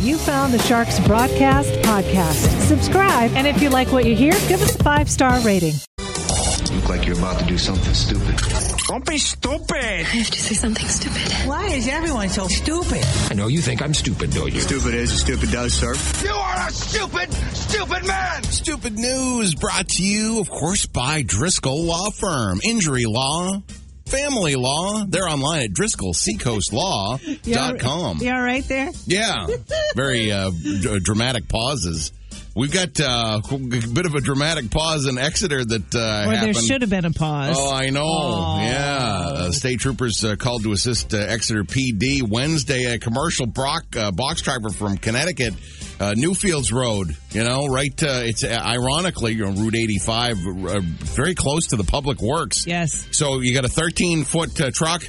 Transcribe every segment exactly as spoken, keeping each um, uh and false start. You found the Sharks Broadcast Podcast. Subscribe, and if you like what you hear, give us a five-star rating. You look like you're about to do something stupid. Don't be stupid. I have to say something stupid. Why is everyone so stupid? I know you think I'm stupid, don't you? Stupid is as stupid does, sir. You are a stupid, stupid man. Stupid news brought to you, of course, by Driscoll Law Firm. Injury law, family law. They're online at Driscoll Seacoast Law dot com. You all right there? Yeah. Very uh, d- dramatic pauses. We've got uh, a bit of a dramatic pause in Exeter that uh, happened. Or there should have been a pause. Oh, I know. Aww. Yeah. Uh, state troopers uh, called to assist uh, Exeter P D Wednesday. A commercial brock, uh, box driver from Connecticut, uh, Newfields Road, you know, right? Uh, it's uh, ironically, you know, Route eighty-five, uh, very close to the public works. Yes. So you got a thirteen-foot uh, truck.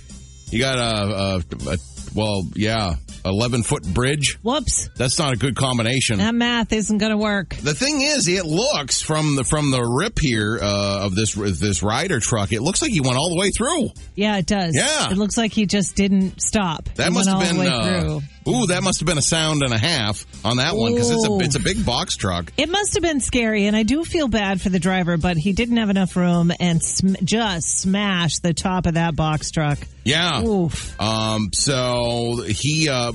You got a, a, a, a well, yeah. eleven-foot bridge. Whoops. That's not a good combination. That math isn't going to work. The thing is, it looks, from the from the rip here uh, of this this rider truck, it looks like he went all the way through. Yeah, it does. Yeah. It looks like he just didn't stop. That he must have been, uh, ooh, that must have been a sound and a half on that ooh. one, because it's a, it's a big box truck. It must have been scary, and I do feel bad for the driver, but he didn't have enough room and sm- just smashed the top of that box truck. Yeah. Oof. Um, so he uh,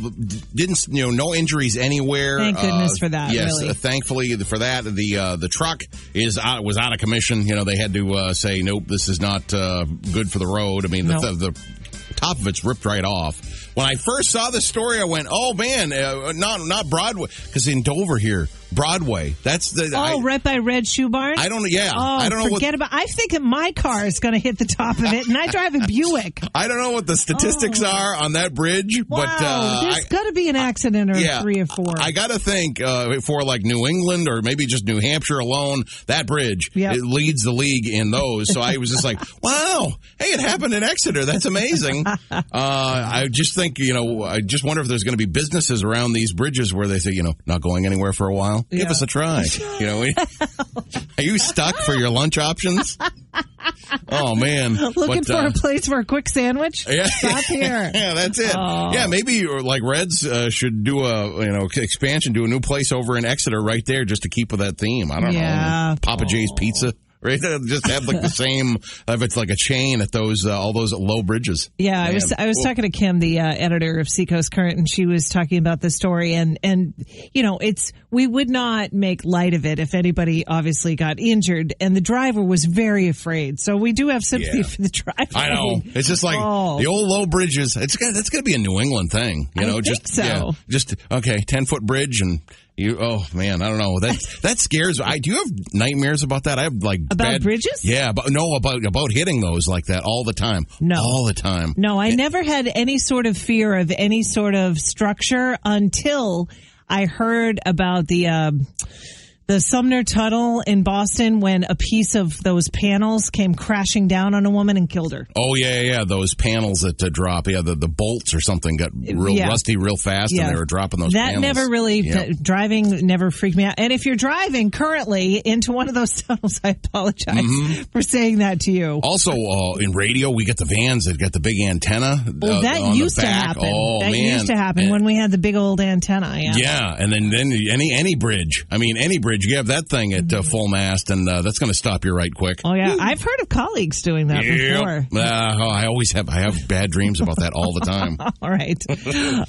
didn't, you know, no injuries anywhere. Thank goodness uh, for that. Yes, really. uh, thankfully for that. The uh, the truck is out, was out of commission. You know, they had to uh, say, nope, this is not uh, good for the road. I mean, nope. the, the, the top of it's ripped right off. When I first saw the story, I went, oh, man, uh, not not Broadway. Because in Dover here, Broadway. That's the oh, I, right by Red Shoe Barn. I don't. Yeah, oh, I don't know. Forget what, about. I think my car is going to hit the top of it, and I drive a Buick. I don't know what the statistics oh. are on that bridge, wow. but uh, there's got to be an accident or yeah, three or four. I got to think uh, for like New England or maybe just New Hampshire alone. That bridge yep. it leads the league in those. So I was just like, wow, hey, it happened in Exeter. That's amazing. uh, I just think you know, I just wonder if there's going to be businesses around these bridges where they say, you know, not going anywhere for a while. Give yeah. us a try. You know, are you stuck for your lunch options? Oh, man. Looking but, for uh, a place for a quick sandwich? Yeah. Stop here. Yeah, that's it. Oh. Yeah, maybe like Reds uh, should do a, you know, expansion, do a new place over in Exeter right there just to keep with that theme. I don't yeah. know. Papa oh. Jay's Pizza. Right? Just have like the same, if it's like a chain at those, uh, all those low bridges. Yeah, Man. I was I was Whoa. talking to Kim, the uh, editor of Seacoast Current, and she was talking about this story. And, and, you know, it's, we would not make light of it if anybody obviously got injured. And the driver was very afraid. So we do have sympathy yeah. for the driver. I know. It's just like oh. the old low bridges. It's gonna, that's going to be a New England thing. You know, I just, think so. Yeah, just, okay, ten-foot bridge and... You oh man I don't know that that scares me. I do you have nightmares about that? I have like about bad, bridges. Yeah, but no about about hitting those like that all the time. No, all the time. No, I it, never had any sort of fear of any sort of structure until I heard about the uh, the Sumner Tunnel in Boston when a piece of those panels came crashing down on a woman and killed her. Oh yeah, yeah, those panels that uh, drop. Yeah, the, the bolts or something got real yeah. rusty real fast yeah. and they were dropping those that panels. That never really, yep. d- driving never freaked me out. And if you're driving currently into one of those tunnels, I apologize mm-hmm. for saying that to you. Also, uh, in radio, we get the vans that got the big antenna. Well, uh, that used to happen. Oh, that man. used to happen and, when we had the big old antenna. Yeah, yeah and then, then any, any bridge. I mean, any bridge. You have that thing at uh, full mast, and uh, that's going to stop you right quick. Oh, yeah. I've heard of colleagues doing that yep. before. Uh, oh, I always have I have bad dreams about that all the time. All right.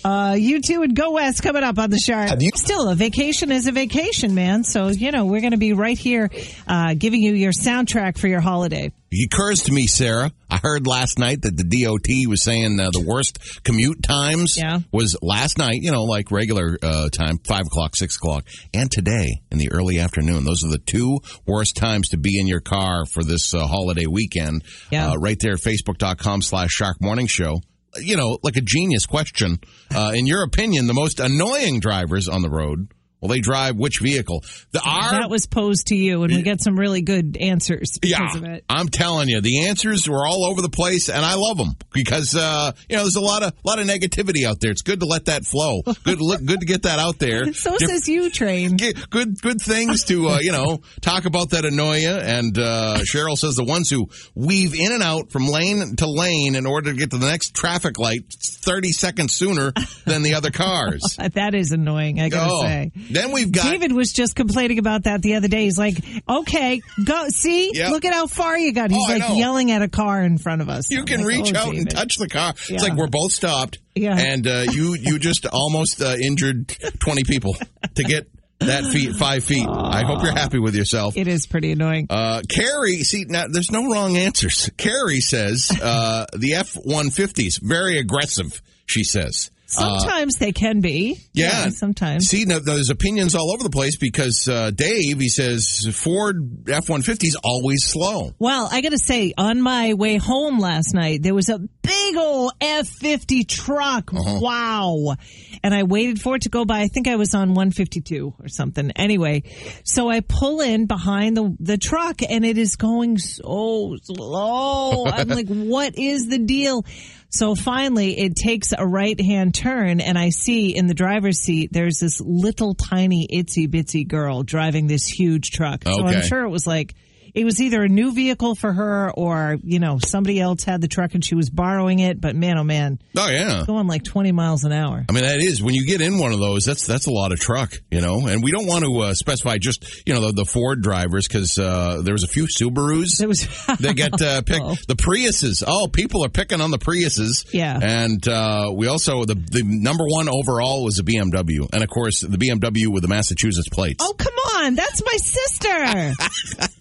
Uh, you two would go west coming up on the Shark. You- Still, a vacation is a vacation, man. So, you know, we're going to be right here uh, giving you your soundtrack for your holiday. It occurs to me, Sarah, I heard last night that the D O T was saying uh, the worst commute times yeah. was last night, you know, like regular uh, time, five o'clock, six o'clock, and today in the early afternoon. Those are the two worst times to be in your car for this uh, holiday weekend. Yeah. Uh, right there at facebook.com slash Shark Morning Show. You know, like a genius question. Uh, in your opinion, the most annoying drivers on the road Will they drive which vehicle? The, our, that was posed to you, and we get some really good answers because yeah, of it. I'm telling you, the answers were all over the place, and I love them because uh, you know there's a lot of lot of negativity out there. It's good to let that flow. Good, good to get that out there. So Dif- says you, Train. Get, good, good things to uh, you know talk about that annoy you. And uh, Cheryl says the ones who weave in and out from lane to lane in order to get to the next traffic light thirty seconds sooner than the other cars. That is annoying. I gotta oh. say. Then we've got David was just complaining about that the other day. He's like, "Okay, go see, yep. look at how far you got." He's oh, like yelling at a car in front of us. You I'm can like, reach oh, out David. and touch the car. Yeah. It's like we're both stopped, yeah. and uh, you you just almost uh, injured twenty people to get that feet five feet. Aww. I hope you're happy with yourself. It is pretty annoying. Uh, Carrie, see now, there's no wrong answers. Carrie says uh, the F one fifties very aggressive. She says. Sometimes uh, they can be. Yeah. yeah sometimes. See, no, there's opinions all over the place because uh, Dave, he says, Ford F one fifty is always slow. Well, I got to say, on my way home last night, there was a big old F fifty truck. Uh-huh. Wow. And I waited for it to go by. I think I was on one fifty-two or something. Anyway, so I pull in behind the, the truck, and it is going so slow. I'm like, what is the deal? So finally, it takes a right-hand turn, and I see in the driver's seat, there's this little tiny itsy-bitsy girl driving this huge truck. Okay. So I'm sure it was like, it was either a new vehicle for her or, you know, somebody else had the truck and she was borrowing it. But man, oh man. Oh, yeah. It's going like twenty miles an hour. I mean, that is. When you get in one of those, that's that's a lot of truck, you know. And we don't want to uh, specify just, you know, the, the Ford drivers because uh, there was a few Subarus was, that get uh, picked. Oh. The Priuses. Oh, people are picking on the Priuses. Yeah. And uh, we also, the, the number one overall was a B M W. And, of course, the B M W with the Massachusetts plates. Oh, come on. That's my sister.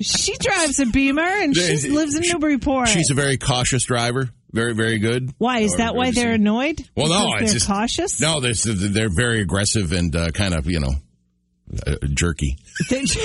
She drives a Beamer, and she lives in Newburyport. She's a very cautious driver. Very, very good. Why? Is that why they're annoyed? Well, no. They're just, cautious? No, they're, they're very aggressive and uh, kind of, you know, uh, jerky. She's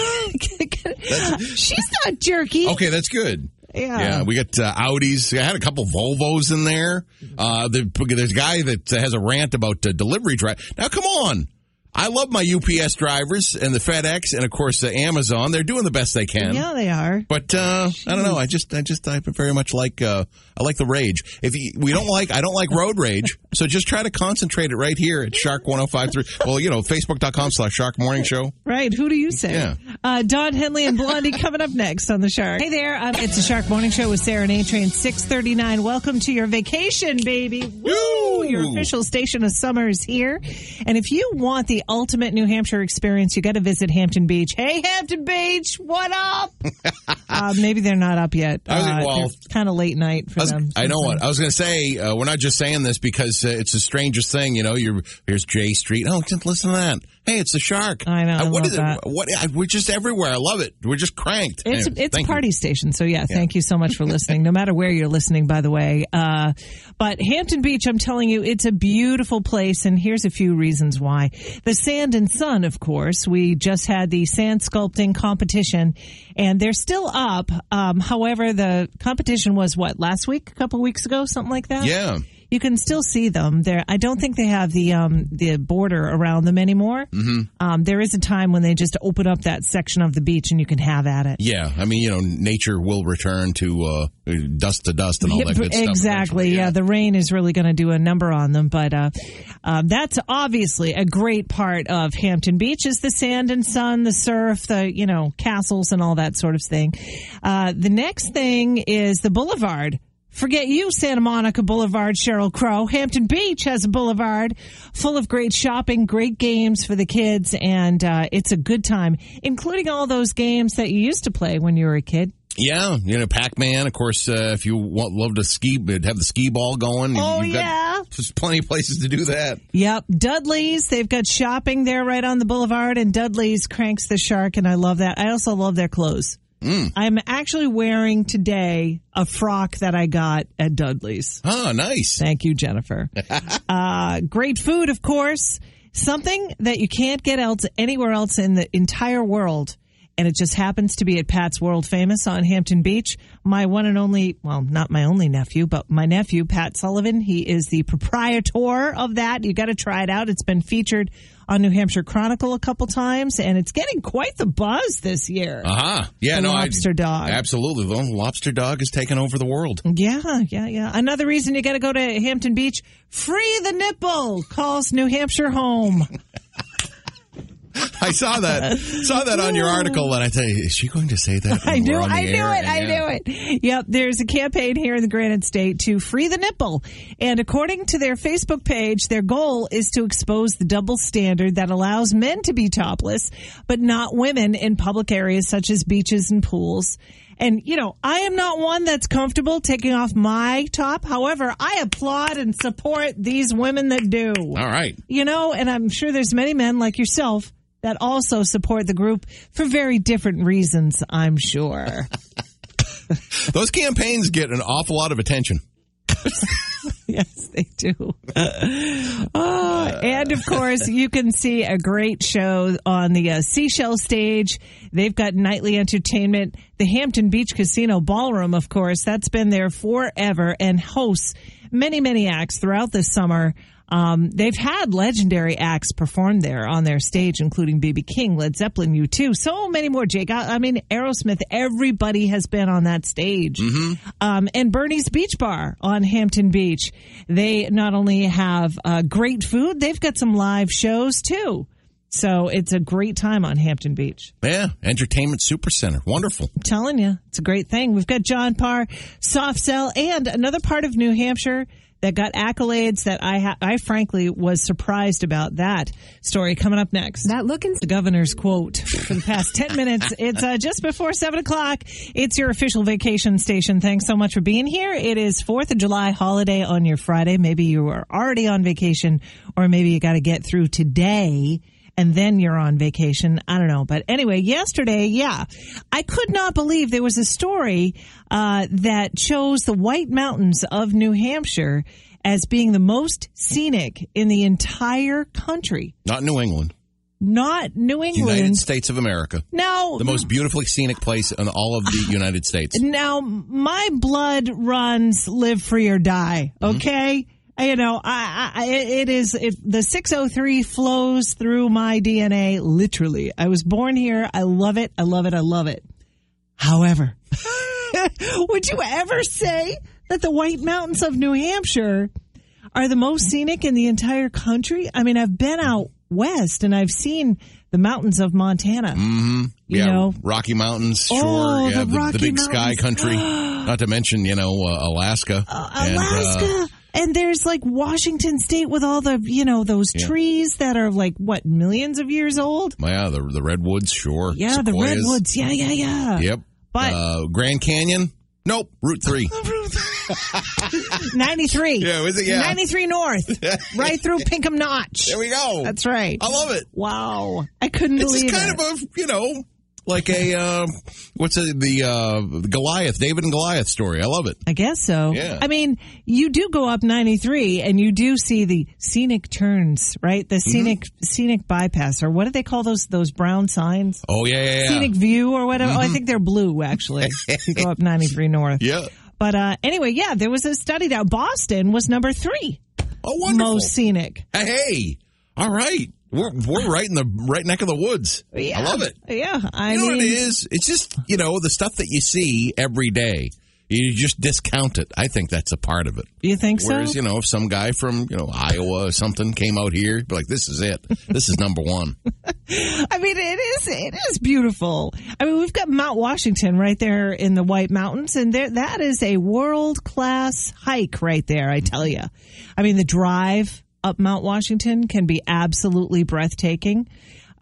not jerky. Okay, that's good. Yeah. yeah, we got uh, Audis. I had a couple Volvos in there. Uh, the, there's a guy that has a rant about uh, delivery drive. Now, come on. I love my U P S drivers and the FedEx and, of course, the Amazon. They're doing the best they can. Yeah, they are. But uh, I don't know. I just, I just, I very much like, uh, I like the rage. If you, we don't like, I don't like road rage. So just try to concentrate it right here at Shark one oh five point three. Well, you know, Facebook.com slash Shark Morning Show. Right. Who do you say? Yeah. Uh, Don Henley and Blondie coming up next on the Shark. Hey there, um, it's the Shark Morning Show with Sarah and Adrian. six thirty-nine. Welcome to your vacation, baby. Woo! Ooh. Your official station of summer is here, and if you want the ultimate New Hampshire experience, you got to visit Hampton Beach. Hey, Hampton Beach, what up? uh, maybe they're not up yet. Uh, well, kind of late night for I was, them. I know what I was going to say. Uh, we're not just saying this because uh, it's the strangest thing, you know. You're here's J Street. Oh, listen to that. Hey, it's the Shark. I know. I what is it? What I, we're just everywhere. I love it. We're just cranked. It's anyway, it's a party you. station. So yeah, yeah, thank you so much for listening. No matter where you're listening, by the way. Uh, but Hampton Beach, I'm telling you, it's a beautiful place, and here's a few reasons why. The sand and sun, of course. We just had the sand sculpting competition, and they're still up. Um, however, the competition was, what, last week, a couple of weeks ago, something like that? Yeah. You can still see them there. I don't think they have the um, the border around them anymore. Mm-hmm. Um, there is a time when they just open up that section of the beach and you can have at it. Yeah, I mean, you know, nature will return to uh, dust to dust and all that good stuff. Exactly. Yeah. yeah, the rain is really going to do a number on them, but uh, um, that's obviously a great part of Hampton Beach is the sand and sun, the surf, the you know castles and all that sort of thing. Uh, the next thing is the boulevard. Forget you, Santa Monica Boulevard, Sheryl Crow. Hampton Beach has a boulevard full of great shopping, great games for the kids, and uh, it's a good time, including all those games that you used to play when you were a kid. Yeah, you know, Pac-Man, of course, uh, if you want, love to ski, have the ski ball going. Oh, you've yeah. Got, there's plenty of places to do that. Yep. Dudley's, they've got shopping there right on the boulevard, and Dudley's cranks the Shark, and I love that. I also love their clothes. Mm. I'm actually wearing today a frock that I got at Dudley's. Oh, nice. Thank you, Jennifer. uh, great food, of course. Something that you can't get else anywhere else in the entire world. and it just happens to be at Pat's World Famous on Hampton Beach. My one and only, well, not my only nephew, but my nephew, Pat Sullivan, he is the proprietor of that. You got to try it out. It's been featured on New Hampshire Chronicle a couple times, and it's getting quite the buzz this year. Uh-huh. Yeah, the no, lobster I, dog. Absolutely. The lobster dog is taking over the world. Yeah, yeah, yeah. Another reason you got to go to Hampton Beach, free the nipple, calls New Hampshire home. I saw that saw that on your article, and I tell you, is she going to say that? I knew, I knew it, I yeah. knew it. Yep, there's a campaign here in the Granite State to free the nipple, and according to their Facebook page, their goal is to expose the double standard that allows men to be topless, but not women in public areas such as beaches and pools. And, you know, I am not one that's comfortable taking off my top. However, I applaud and support these women that do. All right. You know, and I'm sure there's many men like yourself that also support the group for very different reasons, I'm sure. Those campaigns get an awful lot of attention. Yes, they do. Oh, and, of course, you can see a great show on the uh, Seashell stage. They've got nightly entertainment. The Hampton Beach Casino Ballroom, of course, that's been there forever and hosts many, many acts throughout the summer. Um, they've had legendary acts perform there on their stage, including B B. King, Led Zeppelin, U two, so many more, Jake. I, I mean, Aerosmith, everybody has been on that stage. Mm-hmm. Um, and Bernie's Beach Bar on Hampton Beach. They not only have uh, great food, they've got some live shows, too. So it's a great time on Hampton Beach. Yeah, Entertainment Supercenter. Wonderful. I'm telling you, it's a great thing. We've got John Parr, Soft Cell, and another part of New Hampshire that got accolades that I ha- I frankly was surprised about. That story coming up next. That look in the governor's quote for the past ten minutes. It's uh, just before seven o'clock. It's your official vacation station. Thanks so much for being here. It is fourth of July holiday on your Friday. Maybe you are already on vacation, or maybe you got to get through today and then you're on vacation. I don't know. But anyway, yesterday, yeah, I could not believe there was a story uh, that shows the White Mountains of New Hampshire as being the most scenic in the entire country. Not New England. Not New England. United States of America. Now, the most beautifully scenic place in all of the United States. Now, my blood runs live free or die, okay? Mm-hmm. You know, I, I, it is it, the six oh three flows through my D N A, literally. I was born here. I love it. I love it. I love it. However, would you ever say that the White Mountains of New Hampshire are the most scenic in the entire country? I mean, I've been out west and I've seen the mountains of Montana. Mm-hmm. You yeah, know? Rocky Mountains, sure. Oh, yeah, the, the, Rocky the big mountains. Sky country. Not to mention, you know, uh, Alaska. Uh, and, Alaska. Uh, And there's like Washington State with all the, you know, those yeah. trees that are like, what, millions of years old? Yeah, the, the redwoods, sure. Yeah, Sequoias. The redwoods. Yeah, yeah, yeah. Yep. But uh, Grand Canyon? Nope. Route three. ninety-three. Yeah, is it? Yeah. ninety-three North. Right through Pinkham Notch. There we go. That's right. I love it. Wow. I couldn't it's believe it. It's kind of a, you know, like a, uh, what's a, the uh, Goliath, David and Goliath story. I love it. I guess so. Yeah. I mean, you do go up ninety-three and you do see the scenic turns, right? The scenic mm-hmm. scenic bypass, or what do they call those those brown signs? Oh, yeah, yeah, yeah. Scenic view or whatever. Mm-hmm. Oh, I think they're blue, actually. You go up ninety-three North. Yeah. But uh, anyway, yeah, there was a study that Boston was number three. Oh, wonderful. Most scenic. Hey, all right. We're we're right in the right neck of the woods. Yeah. I love it. Yeah, I you know mean, what it is. It's just, you know, the stuff that you see every day. You just discount it. I think that's a part of it. You think Whereas, so? Whereas, you know, if some guy from, you know, Iowa or something came out here, be like, this is it. This is number one. I mean, it is it is beautiful. I mean, we've got Mount Washington right there in the White Mountains, and there that is a world-class hike right there, I tell you. I mean, the drive up Mount Washington can be absolutely breathtaking.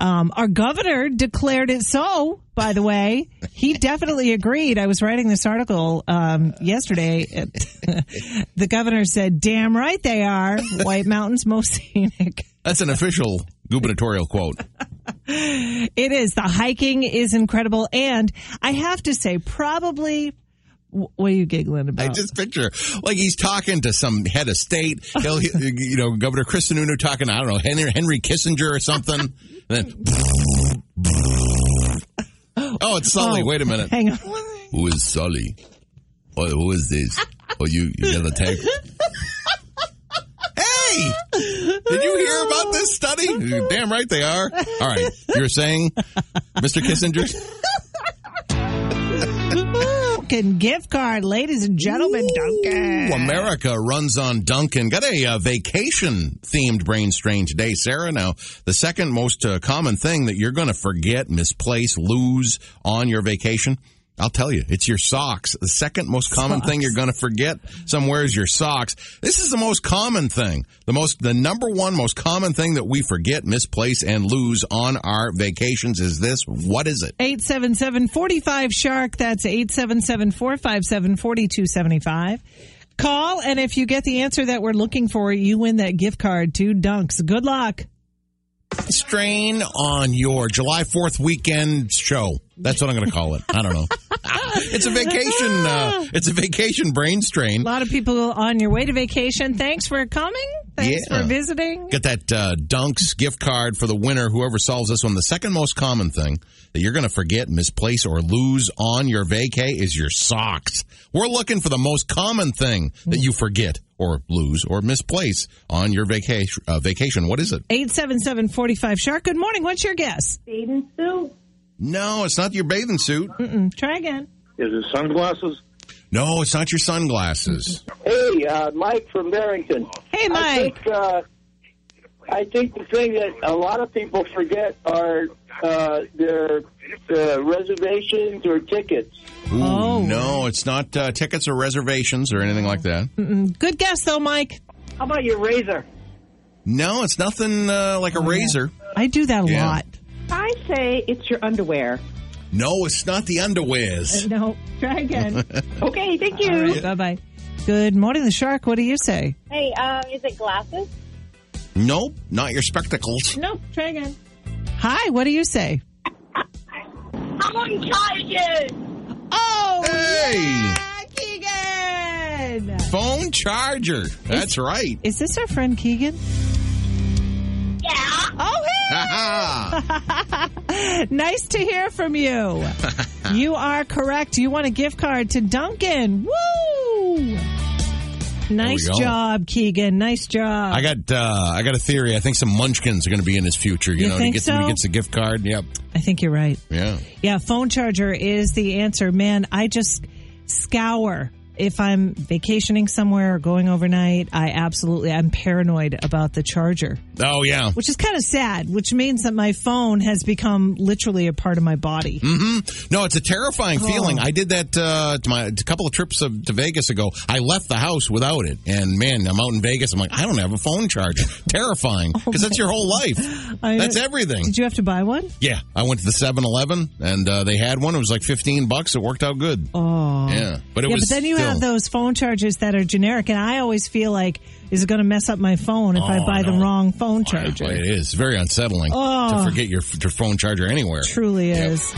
Um, our governor declared it so, by the way. He definitely agreed. I was writing this article um, yesterday. The governor said, damn right they are. White Mountains, most scenic. That's an official gubernatorial quote. It is. The hiking is incredible. And I have to say, probably... What are you giggling about? I just picture, like, he's talking to some head of state. He'll, you know, Governor Chris Sununu talking, I don't know, Henry, Henry Kissinger or something. And then... No, it's Sully. Oh, wait a minute. Hang on. Who is Sully? Oh, who is this? Oh, you, you got the tank? Hey! Did you hear about this study? You're damn right they are. All right. You're saying, Mister Kissinger? Gift card, ladies and gentlemen. Ooh, Duncan. America runs on Duncan. Got a uh, vacation-themed brain strain today, Sarah. Now, the second most uh, common thing that you're going to forget, misplace, lose on your vacation, I'll tell you, it's your socks. The second most common socks. thing you're going to forget somewhere is your socks. This is the most common thing. The most, the number one most common thing that we forget, misplace, and lose on our vacations is this. What is it? eight seven seven, four five, SHARK. That's eight seven seven, four five seven, four two seven five. Call, and if you get the answer that we're looking for, you win that gift card to Dunks. Good luck. Strain on your July fourth weekend show. That's what I'm going to call it. I don't know. It's a vacation. Uh, it's a vacation brain strain. A lot of people on your way to vacation. Thanks for coming. Thanks yeah. for visiting. Get that uh, Dunks gift card for the winner. Whoever solves this one. The second most common thing that you're going to forget, misplace, or lose on your vacay is your socks. We're looking for the most common thing that you forget or lose or misplace on your vacation. Uh, vacation. What is it? eight seven seven, four five, SHARK. Good morning. What's your guess? Bathing suit. No, it's not your bathing suit. Mm-mm. Try again. Is it sunglasses? No, it's not your sunglasses. Hey, uh, Mike from Barrington. Hey, Mike. I think, uh, I think the thing that a lot of people forget are uh, their uh, reservations or tickets. Ooh, oh. No, it's not uh, tickets or reservations or anything like that. Mm-mm. Good guess, though, Mike. How about your razor? No, it's nothing uh, like a oh, razor. Yeah. I do that a yeah. lot. I say it's your underwear. No, it's not the underwears. Uh, no, try again. Okay, thank you. Right, bye-bye. Good morning, the Shark. What do you say? Hey, um, is it glasses? Nope, not your spectacles. Nope, try again. Hi, what do you say? I'm on Tigers. Oh, hey. Yeah, Keegan. Phone charger. That's is, right. Is this our friend Keegan? Yeah. Oh, hey. Nice to hear from you. You are correct. You want a gift card to Duncan. Woo! Nice job, Keegan. Nice job. I got uh, I got a theory. I think some munchkins are going to be in his future. You, you know, think he gets, so? He gets a gift card. Yep. I think you're right. Yeah. Yeah, phone charger is the answer. Man, I just scour. If I'm vacationing somewhere or going overnight, I absolutely, I'm paranoid about the charger. Oh, yeah. Which is kind of sad, which means that my phone has become literally a part of my body. Mm-hmm. No, it's a terrifying oh. feeling. I did that uh, to my, to a couple of trips of, to Vegas ago. I left the house without it. And, man, I'm out in Vegas. I'm like, I don't have a phone charger. Terrifying. Because oh, that's your whole life. I, that's everything. Did you have to buy one? Yeah. I went to the seven eleven, and uh, they had one. It was like fifteen bucks. It worked out good. Oh. Yeah. But it yeah, was... But then you have those phone chargers that are generic, and I always feel like, is it going to mess up my phone if oh, I buy no. the wrong phone charger? Oh, it is. Very unsettling oh, to forget your, your phone charger anywhere. Truly yep. is.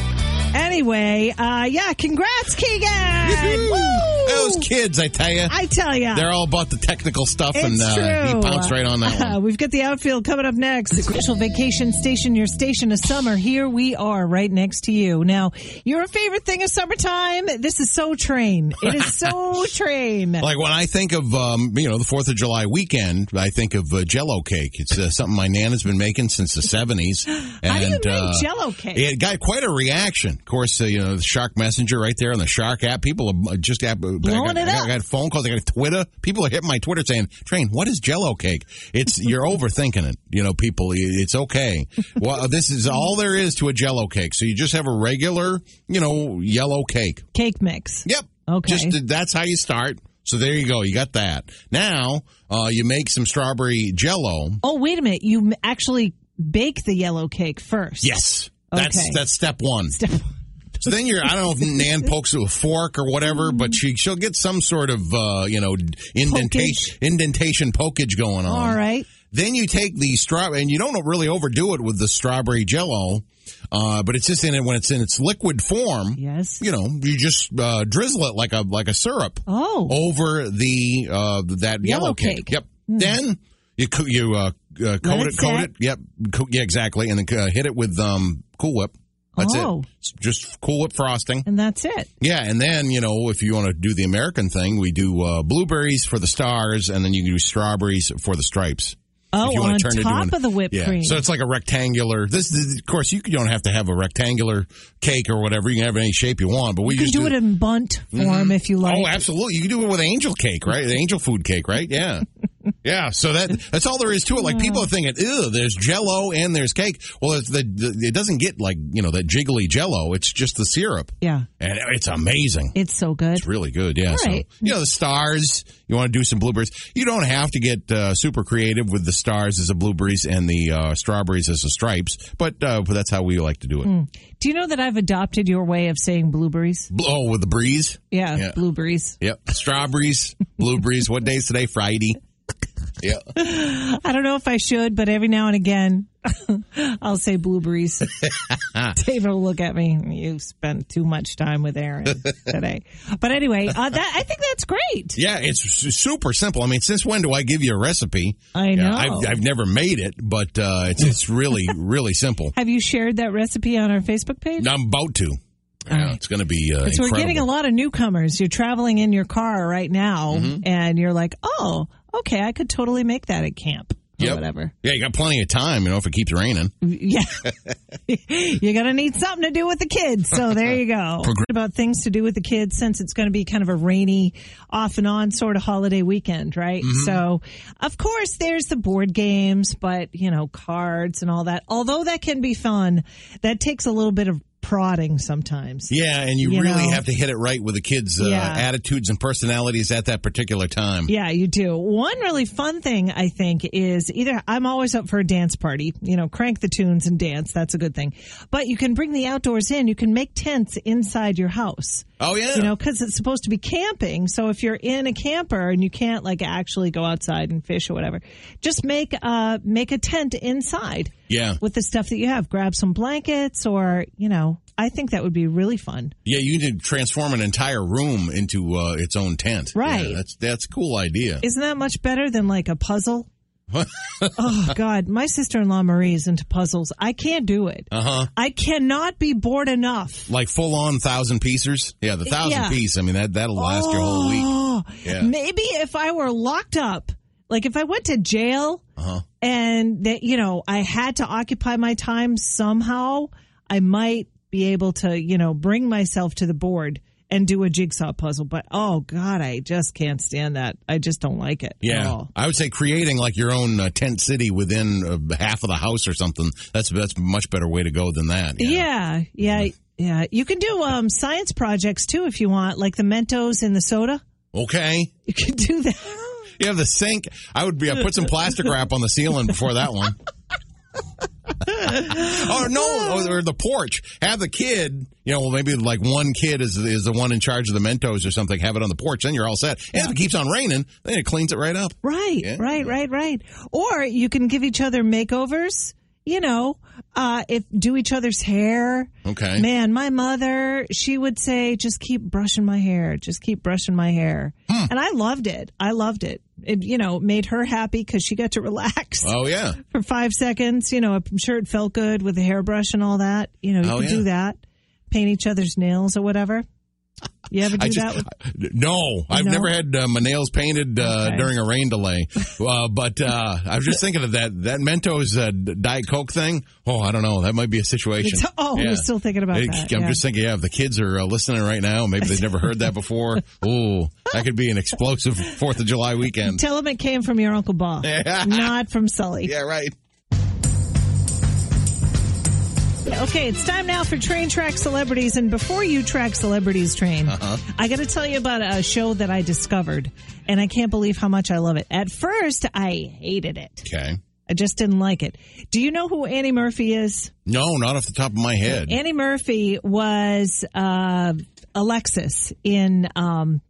Anyway, uh, yeah, congrats, Keegan! Woo! Those kids, I tell you. I tell you. They're all about the technical stuff, it's and uh, he pounced right on that one. Uh, we've got The Outfield coming up next. The Crucial Vacation Station, your station of summer. Here we are right next to you. Now, your favorite thing is summertime. This is so train. It is so train. Like when I think of, um, you know, the fourth of July weekend, I think of uh, Jell-O cake. It's uh, something my Nana's been making since the seventies. And, how do you make uh, Jell-O cake? It got quite a reaction. Of course, uh, you know, the Shark Messenger right there on the Shark app. People are just at, blowing I got, it up. I got phone calls. I got Twitter. People are hitting my Twitter saying, "Train, what is Jell-O cake?" It's you're overthinking it. You know, people. It's okay. Well, this is all there is to a Jell-O cake. So you just have a regular, you know, yellow cake. Cake mix. Yep. Okay. Just that's how you start. So there you go. You got that. Now uh, you make some strawberry Jell-O. Oh, wait a minute. You actually bake the yellow cake first. Yes. That's okay. That's step one. Step one. So then you're, I don't know if Nan pokes it with a fork or whatever, but she, she'll get some sort of, uh, you know, indentation, indentation pokage going on. All right. Then you take the strawberry, and you don't really overdo it with the strawberry Jell-O, uh, but it's just in it when it's in its liquid form. Yes. You know, you just uh, drizzle it like a like a syrup. Oh. Over the uh, that yellow, yellow cake. cake. Yep. Mm. Then you you uh, uh, coat it, it coat it. Yep. Co- yeah, exactly. And then uh, hit it with um, Cool Whip. That's oh. it. Just Cool Whip frosting. And that's it. Yeah, and then, you know, if you want to do the American thing, we do uh, blueberries for the stars, and then you can do strawberries for the stripes. Oh, on turn top into an, of the whipped yeah. cream. So it's like a rectangular. This, this, of course, you don't have to have a rectangular cake or whatever. You can have any shape you want. But we you can do it in bunt form mm-hmm. if you like. Oh, absolutely. You can do it with angel cake, right? Angel food cake, right? Yeah. Yeah. So that that's all there is to it. Like, people are thinking, ew, there's Jell-O and there's cake. Well, it's the, the, it doesn't get, like, you know, that jiggly Jell-O. It's just the syrup. Yeah. And it's amazing. It's so good. It's really good. Yeah. All right. So, you know, the stars. You want to do some blueberries. You don't have to get uh, super creative with the stars as the blueberries and the uh, strawberries as the stripes, but uh, that's how we like to do it. Mm. Do you know that I've adopted your way of saying blueberries? Oh, with the breeze? Yeah, yeah. Blueberries. Yep. Strawberries, blueberries. What day is today? Friday. Yeah. I don't know if I should, but every now and again, I'll say blueberries. David will look at me. You spent too much time with Aaron today. But anyway, uh, that I think that's great. Yeah, it's super simple. I mean, since when do I give you a recipe? I know. Yeah, I've, I've never made it, but uh, it's, it's really, really simple. Have you shared that recipe on our Facebook page? I'm about to. Yeah, right. It's going to be uh, incredible. We're getting a lot of newcomers. You're traveling in your car right now, mm-hmm. and you're like, oh, okay, I could totally make that at camp. Yep. Whatever. Yeah, you got plenty of time, you know, if it keeps raining. Yeah. You're going to need something to do with the kids. So there you go. Progr- about things to do with the kids, since it's going to be kind of a rainy, off and on sort of holiday weekend, right? Mm-hmm. So, of course, there's the board games, but, you know, cards and all that. Although that can be fun, that takes a little bit of prodding sometimes. Yeah, and you, you really know? have to hit it right with the kids' uh, yeah. attitudes and personalities at that particular time. Yeah, you do. One really fun thing, I think, is either I'm always up for a dance party. You know, crank the tunes and dance. That's a good thing. But you can bring the outdoors in. You can make tents inside your house. Oh, yeah. You know, because it's supposed to be camping. So if you're in a camper and you can't, like, actually go outside and fish or whatever, just make uh, make a tent inside. Yeah. With the stuff that you have. Grab some blankets or, you know, I think that would be really fun. Yeah, you could transform an entire room into uh, its own tent. Right. Yeah, that's, that's a cool idea. Isn't that much better than, like, a puzzle? Oh, God. My sister-in-law, Marie, is into puzzles. I can't do it. Uh-huh. I cannot be bored enough. Like full-on thousand-piecers? Yeah, the thousand-piece. Yeah. I mean, that, that'll last oh, your whole week. Yeah. Maybe if I were locked up, like if I went to jail uh-huh. and, that you know, I had to occupy my time somehow, I might be able to, you know, bring myself to the board and do a jigsaw puzzle. But, oh, God, I just can't stand that. I just don't like it yeah. at all. I would say creating, like, your own uh, tent city within uh, half of the house or something, that's that's a much better way to go than that. Yeah, yeah, yeah. yeah. You can do um, science projects, too, if you want, like the Mentos and the soda. Okay. You can do that. You have the sink. I would be, I put some plastic wrap on the ceiling before that one. Oh no! Or the porch. Have the kid. You know, well, maybe like one kid is is the one in charge of the Mentos or something. Have it on the porch, then you're all set. And yeah. if it keeps on raining, then it cleans it right up. Right, yeah. right, right, right. Or you can give each other makeovers. You know, uh, if do each other's hair. Okay. Man, my mother, she would say, just keep brushing my hair. Just keep brushing my hair. Hmm. And I loved it. I loved it. It, you know, made her happy because she got to relax. Oh, yeah. For five seconds. You know, I'm sure it felt good with the hairbrush and all that. You know, you oh, can yeah. do that. Paint each other's nails or whatever. You ever do I just, that? With- no, I've no? never had uh, my nails painted uh, okay. during a rain delay. Uh, but uh, I was just thinking of that that Mentos uh, Diet Coke thing. Oh, I don't know. That might be a situation. It's, oh, yeah. You're still thinking about it, that. I'm yeah. just thinking, yeah, if the kids are uh, listening right now, maybe they've never heard that before. Ooh, that could be an explosive Fourth of July weekend. Tell them it came from your Uncle Bob, not from Sully. Yeah, right. Okay, it's time now for Train Track Celebrities. And before you track celebrities, Train, uh-huh. I got to tell you about a show that I discovered. And I can't believe how much I love it. At first, I hated it. Okay. I just didn't like it. Do you know who Annie Murphy is? No, not off the top of my head. Annie Murphy was uh, Alexis in um,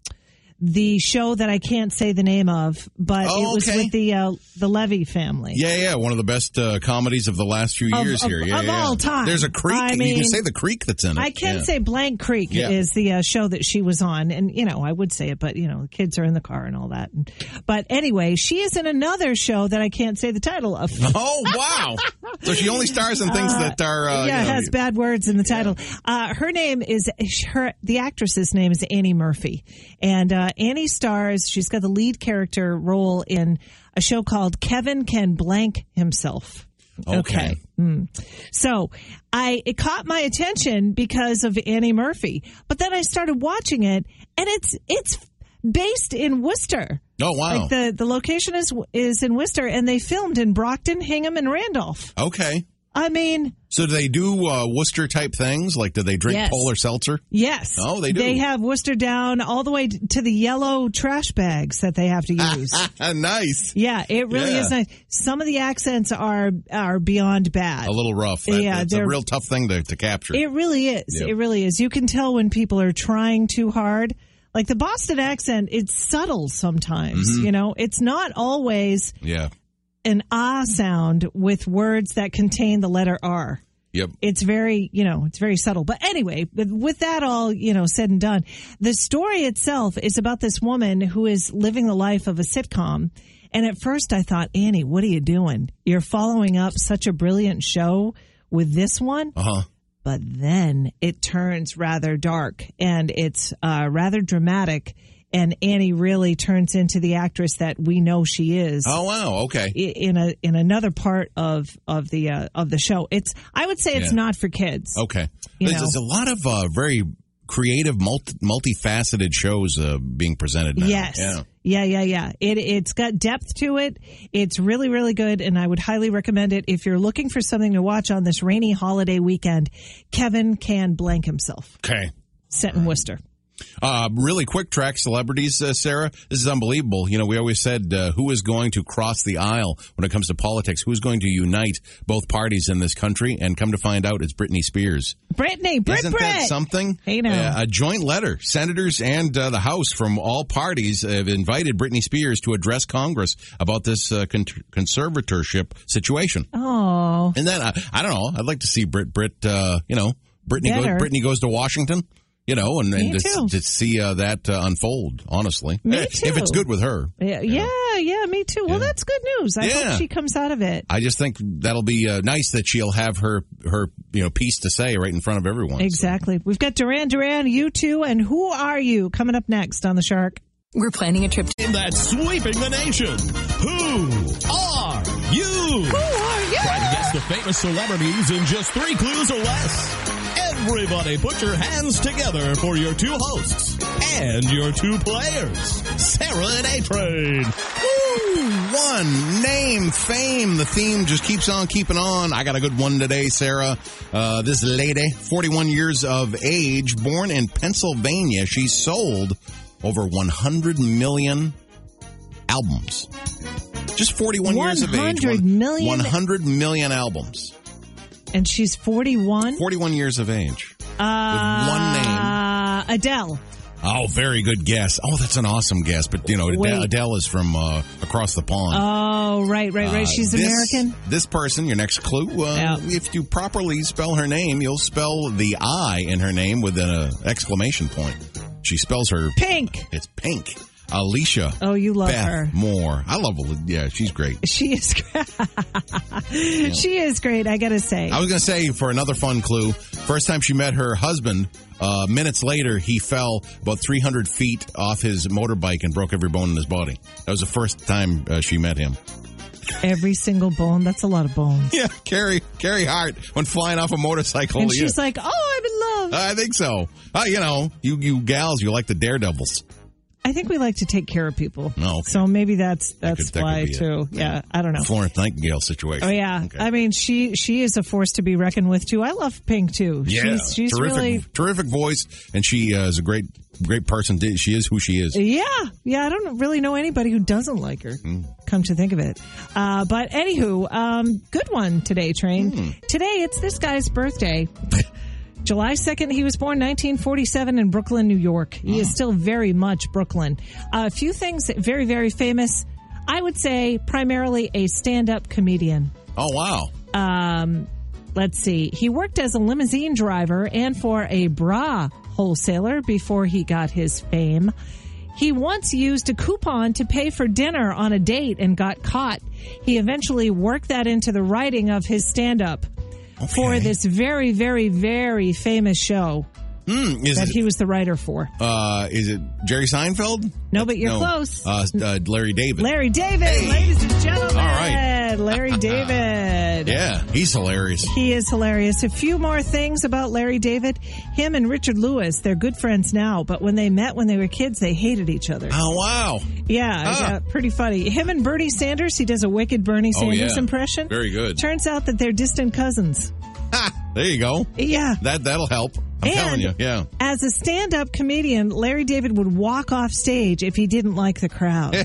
the show that I can't say the name of, but oh, it was okay. with the uh, the Levy family. Yeah, yeah, one of the best uh, comedies of the last few of, years of, here. Yeah, of yeah. all time. There's a creek. I mean, you can say the creek that's in it. I can yeah. say Blank Creek yeah. is the uh, show that she was on. And, you know, I would say it, but, you know, the kids are in the car and all that. And, but anyway, she is in another show that I can't say the title of. Oh, wow. So she only stars in things uh, that are... Uh, yeah, you know, has bad words in the title. Yeah. Uh, her name is... her. The actress's name is Annie Murphy. And... Uh, Annie stars, she's got the lead character role in a show called Kevin Can Blank Himself. Okay. okay. Mm. So I it caught my attention because of Annie Murphy. But then I started watching it, and it's it's based in Worcester. Oh, wow. Like the, the location is is in Worcester, and they filmed in Brockton, Hingham, and Randolph. Okay. I mean... So do they do uh, Worcester-type things? Like, do they drink yes. Polar Seltzer? Yes. Oh, they do. They have Worcester down all the way to the yellow trash bags that they have to use. Nice. Yeah, it really yeah. is nice. Some of the accents are are beyond bad. A little rough. That, yeah, it's a real tough thing to, to capture. It really is. Yep. It really is. You can tell when people are trying too hard. Like, the Boston accent, it's subtle sometimes, mm-hmm. you know? It's not always... Yeah. an ah sound with words that contain the letter R. Yep. It's very, you know, it's very subtle. But anyway, with that all, you know, said and done, the story itself is about this woman who is living the life of a sitcom. And at first I thought, Annie, what are you doing? You're following up such a brilliant show with this one. Uh-huh. But then it turns rather dark and it's uh, rather dramatic. And Annie really turns into the actress that we know she is. Oh wow, okay. In a in another part of of the uh, of the show, it's I would say it's yeah. not for kids. Okay, there's, there's a lot of uh, very creative, multi multifaceted shows uh, being presented now. Yes, yeah, yeah, yeah. yeah. It it's got depth to it. It's really really good, and I would highly recommend it if you're looking for something to watch on this rainy holiday weekend. Kevin Can Blank Himself. Okay, set in right. Worcester. Uh, really quick track celebrities, uh, Sarah. This is unbelievable. You know, we always said uh, who is going to cross the aisle when it comes to politics, who's going to unite both parties in this country, and come to find out it's Britney Spears. Britney, Brit, Isn't Brit. that something? Hey, no. uh, a joint letter. Senators and uh, the House from all parties have invited Britney Spears to address Congress about this uh, con conservatorship situation. Oh. And then, uh, I don't know, I'd like to see Brit, Brit, uh, you know, Britney goes, Britney goes to Washington. You know, and, and to, to see uh, that uh, unfold, honestly. Me too. If it's good with her. Yeah, yeah, yeah, me too. Well, yeah. that's good news. I yeah. hope she comes out of it. I just think that'll be uh, nice that she'll have her, her you know, piece to say right in front of everyone. Exactly. So. We've got Duran Duran, U two, and Who Are You coming up next on The Shark. We're planning a trip to that's sweeping the nation. Who are you? Who are you? Try to guess the famous celebrities in just three clues or less. Everybody put your hands together for your two hosts and your two players, Sarah and A-Train. Woo! One name, fame. The theme just keeps on keeping on. I got a good one today, Sarah. Uh, this lady, forty-one years of age, born in Pennsylvania. She sold over one hundred million albums. Just forty-one years of age. one hundred million? one hundred million albums. And she's forty-one? forty-one years of age. Uh, with one name. Adele. Oh, very good guess. Oh, that's an awesome guess. But, you know, Adele, Adele is from uh, across the pond. Oh, right, right, right. Uh, she's this, American? This person, your next clue, uh, yeah. if you properly spell her name, you'll spell the I in her name with an uh, exclamation point. She spells her... Pink. Uh, it's Pink. Alicia. Oh, you love Beth her. Moore. I love her. Yeah, she's great. She is great. yeah. She is great, I got to say. I was going to say, for another fun clue, first time she met her husband, uh, minutes later, he fell about three hundred feet off his motorbike and broke every bone in his body. That was the first time uh, she met him. Every single bone. That's a lot of bones. Yeah, Carrie, Carrie Hart when flying off a motorcycle. And she's yeah. like, oh, I'm in love. I think so. Uh, you know, you, you gals, you like the daredevils. I think we like to take care of people. Oh, okay. So maybe that's that's that could, why, that too. A, yeah, I don't know. Florence Nightingale situation. Oh, yeah. Okay. I mean, she she is a force to be reckoned with, too. I love Pink, too. Yeah, she's, she's terrific, really... terrific voice, and she uh, is a great great person. She is who she is. Yeah. Yeah, I don't really know anybody who doesn't like her, mm. come to think of it. Uh, but anywho, um, good one today, Train. Mm. Today, it's this guy's birthday. July second, he was born, nineteen forty-seven, in Brooklyn, New York. He is still very much Brooklyn. Uh, a few things, very, very famous. I would say primarily a stand-up comedian. Oh, wow. Um, let's see. He worked as a limousine driver and for a bra wholesaler before he got his fame. He once used a coupon to pay for dinner on a date and got caught. He eventually worked that into the writing of his stand-up okay. for this very, very, very famous show mm, is that it, he was the writer for. Uh, is it Jerry Seinfeld? No, but you're no. close. Uh, uh, Larry David. Larry David, hey. Ladies and gentlemen. All right. Larry David. Yeah, he's hilarious. He is hilarious. A few more things about Larry David. Him and Richard Lewis, they're good friends now, but when they met when they were kids, they hated each other. Oh, wow. Yeah, huh. yeah pretty funny. Him and Bernie Sanders, he does a wicked Bernie Sanders oh, yeah. impression. Very good. Turns out that they're distant cousins. Ha! There you go. Yeah. That, that'll help. I'm and telling you, yeah. As a stand-up comedian, Larry David would walk off stage if he didn't like the crowd.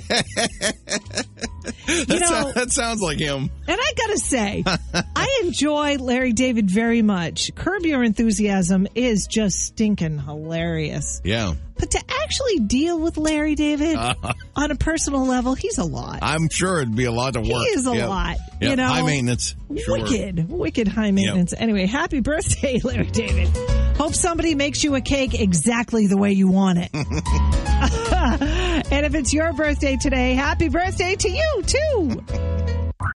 You know, that, that sounds like him. And I gotta say, I enjoy Larry David very much. Curb Your Enthusiasm is just stinking hilarious. Yeah. But to actually deal with Larry David uh, on a personal level, he's a lot. I'm sure it'd be a lot to work. He is a yeah. lot. Yeah. You know, high maintenance. Sure. Wicked, wicked high maintenance. Yep. Anyway, happy birthday, Larry David. Hope somebody makes you a cake exactly the way you want it. And if it's your birthday today, happy birthday to you, too.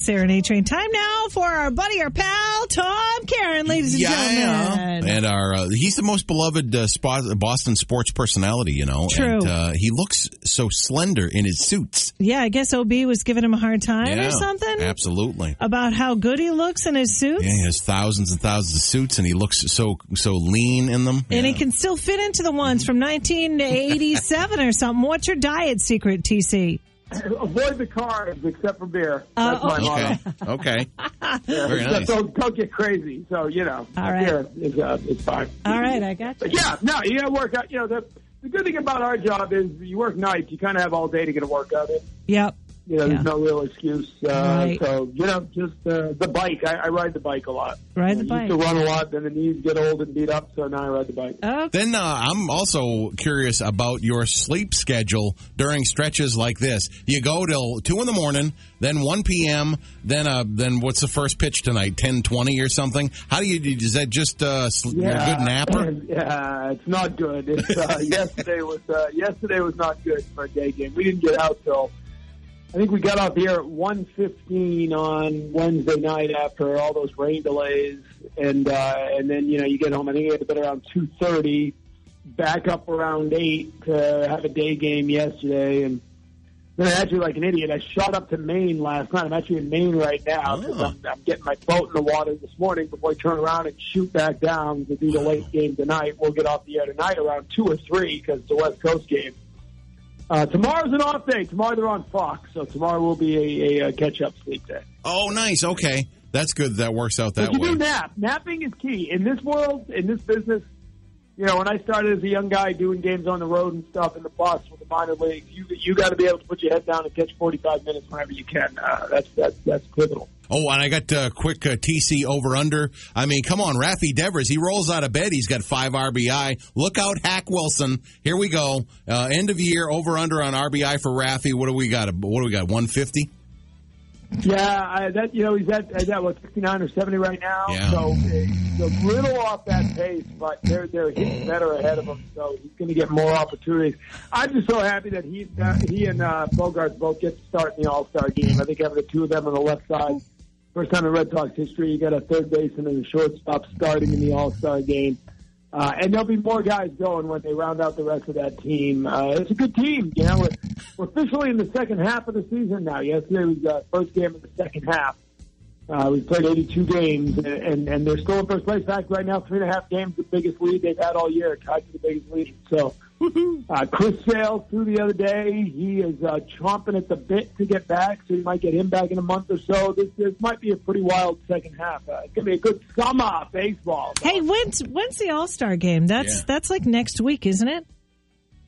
Sarah and A-Train. Time now for our buddy, our pal, Tom Karen, ladies and yeah, gentlemen. And our uh, he's the most beloved uh, spot, Boston sports personality, you know. True. And uh, he looks so slender in his suits. Yeah, I guess O B was giving him a hard time yeah, or something. Absolutely. About how good he looks in his suits. Yeah, he has thousands and thousands of suits, and he looks so so lean in them. And yeah. he can still fit into the ones from nineteen eighty-seven or something. What's your diet secret, T C? Avoid the carbs except for beer. That's uh, my motto. Okay. okay. Very nice. Don't, don't get crazy. So, you know, all right. beer is uh, it's fine. All right, I got you. But yeah, no, you got to work out. You know, the, the good thing about our job is you work nights. You kind of have all day to get a workout in. Yep. You know, yeah. there's no real excuse. Uh, right. So, you know, just uh, the bike. I, I ride the bike a lot. Ride the bike. I used to run a lot, then the knees get old and beat up, so now I ride the bike. Okay. Then uh, I'm also curious about your sleep schedule during stretches like this. You go till two in the morning, then one p.m., then uh, then what's the first pitch tonight, ten twenty or something? How do you do? Is that just uh, sl- yeah. a good napper? Yeah, it's not good. It's, uh, yesterday was uh, yesterday was not good for a day game. We didn't get out till... I think we got up here at one fifteen on Wednesday night after all those rain delays, and uh, and then, you know, you get home. I think we had to bed around two thirty, back up around eight to have a day game yesterday. And then I actually, like an idiot, I shot up to Maine last night. I'm actually in Maine right now. Oh. 'Cause I'm, I'm getting my boat in the water this morning before I turn around and shoot back down to do the late game tonight. We'll get off the air tonight around two or three because it's a West Coast game. Uh, tomorrow's an off day. Tomorrow they're on Fox, so tomorrow will be a, a, a catch-up sleep day. Oh, nice. Okay. That's good. That works out that way. But you do nap. Napping is key. In this world, in this business, you know, when I started as a young guy doing games on the road and stuff in the bus with the minor leagues, you you got to be able to put your head down and catch forty-five minutes whenever you can. Uh, that's, that's, that's pivotal. Oh, and I got a uh, quick uh, T C over-under. I mean, come on, Raffy Devers. He rolls out of bed. He's got five R B I. Look out, Hack Wilson. Here we go. Uh, end of year over-under on R B I for Raffy. What do we got? What do we got, one fifty? Yeah, I, that you know, he's at, at that, what, sixty-nine or seventy right now. Yeah. So he's a little off that pace, but they're, they're hitting better ahead of him, so he's going to get more opportunities. I'm just so happy that he, uh, he and uh, Bogarts both get to start in the All-Star game. I think having the two of them on the left side, first time in Red Sox history, you got a third baseman and a shortstop starting in the All-Star game. Uh, and there'll be more guys going when they round out the rest of that team. Uh, it's a good team. You know, we're, we're officially in the second half of the season now. Yesterday was the uh, first game of the second half. Uh, we played eighty-two games, and, and, and they're still in first place. In fact, right now, three and a half games, the biggest lead they've had all year, tied for the biggest lead. So uh, Chris Sale threw the other day. He is uh, chomping at the bit to get back, so you might get him back in a month or so. This, this might be a pretty wild second half. Uh, it's going to be a good summer baseball. Though. Hey, when's, when's the All-Star game? That's yeah. that's like next week, isn't it?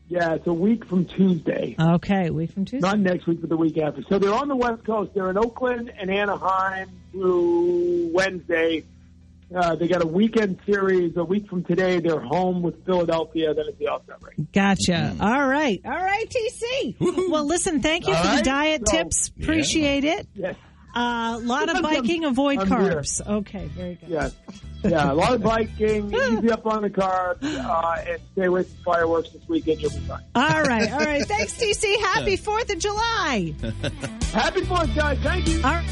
Yeah, it's a week from Tuesday. Okay, a week from Tuesday. Not next week, but the week after. So they're on the West Coast. They're in Oakland and Anaheim through Wednesday. Uh, they got a weekend series. A week from today, they're home with Philadelphia. Then it's the All-Star break. Gotcha. Mm. All right. All right, T C. Woo-hoo. Well, listen, thank you all for right? the diet so, tips. Appreciate yeah. it. Yes. A uh, lot of biking, avoid I'm carbs. Here. Okay, very good. Yeah, yeah, a lot of biking, easy up on the carbs, uh, and stay away from fireworks this weekend. You'll be fine. All right, all right. Thanks, T C. Happy Fourth of July. Happy Fourth, guys. Thank you. Our-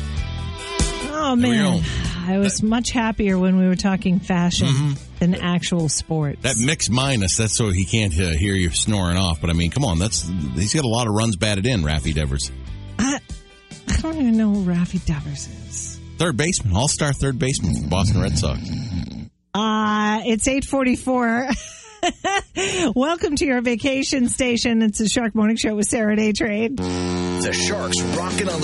oh man, I was much happier when we were talking fashion mm-hmm. than actual sports. That mix minus. That's so he can't uh, hear you snoring off. But I mean, come on. That's he's got a lot of runs batted in, Raffy Devers. I- I don't even know who Raffy Devers is. Third baseman, all-star third baseman for the Boston Red Sox. Uh, it's eight forty-four. Welcome to your vacation station. It's the Shark Morning Show with Sarah Day Trade. The Sharks rocking on the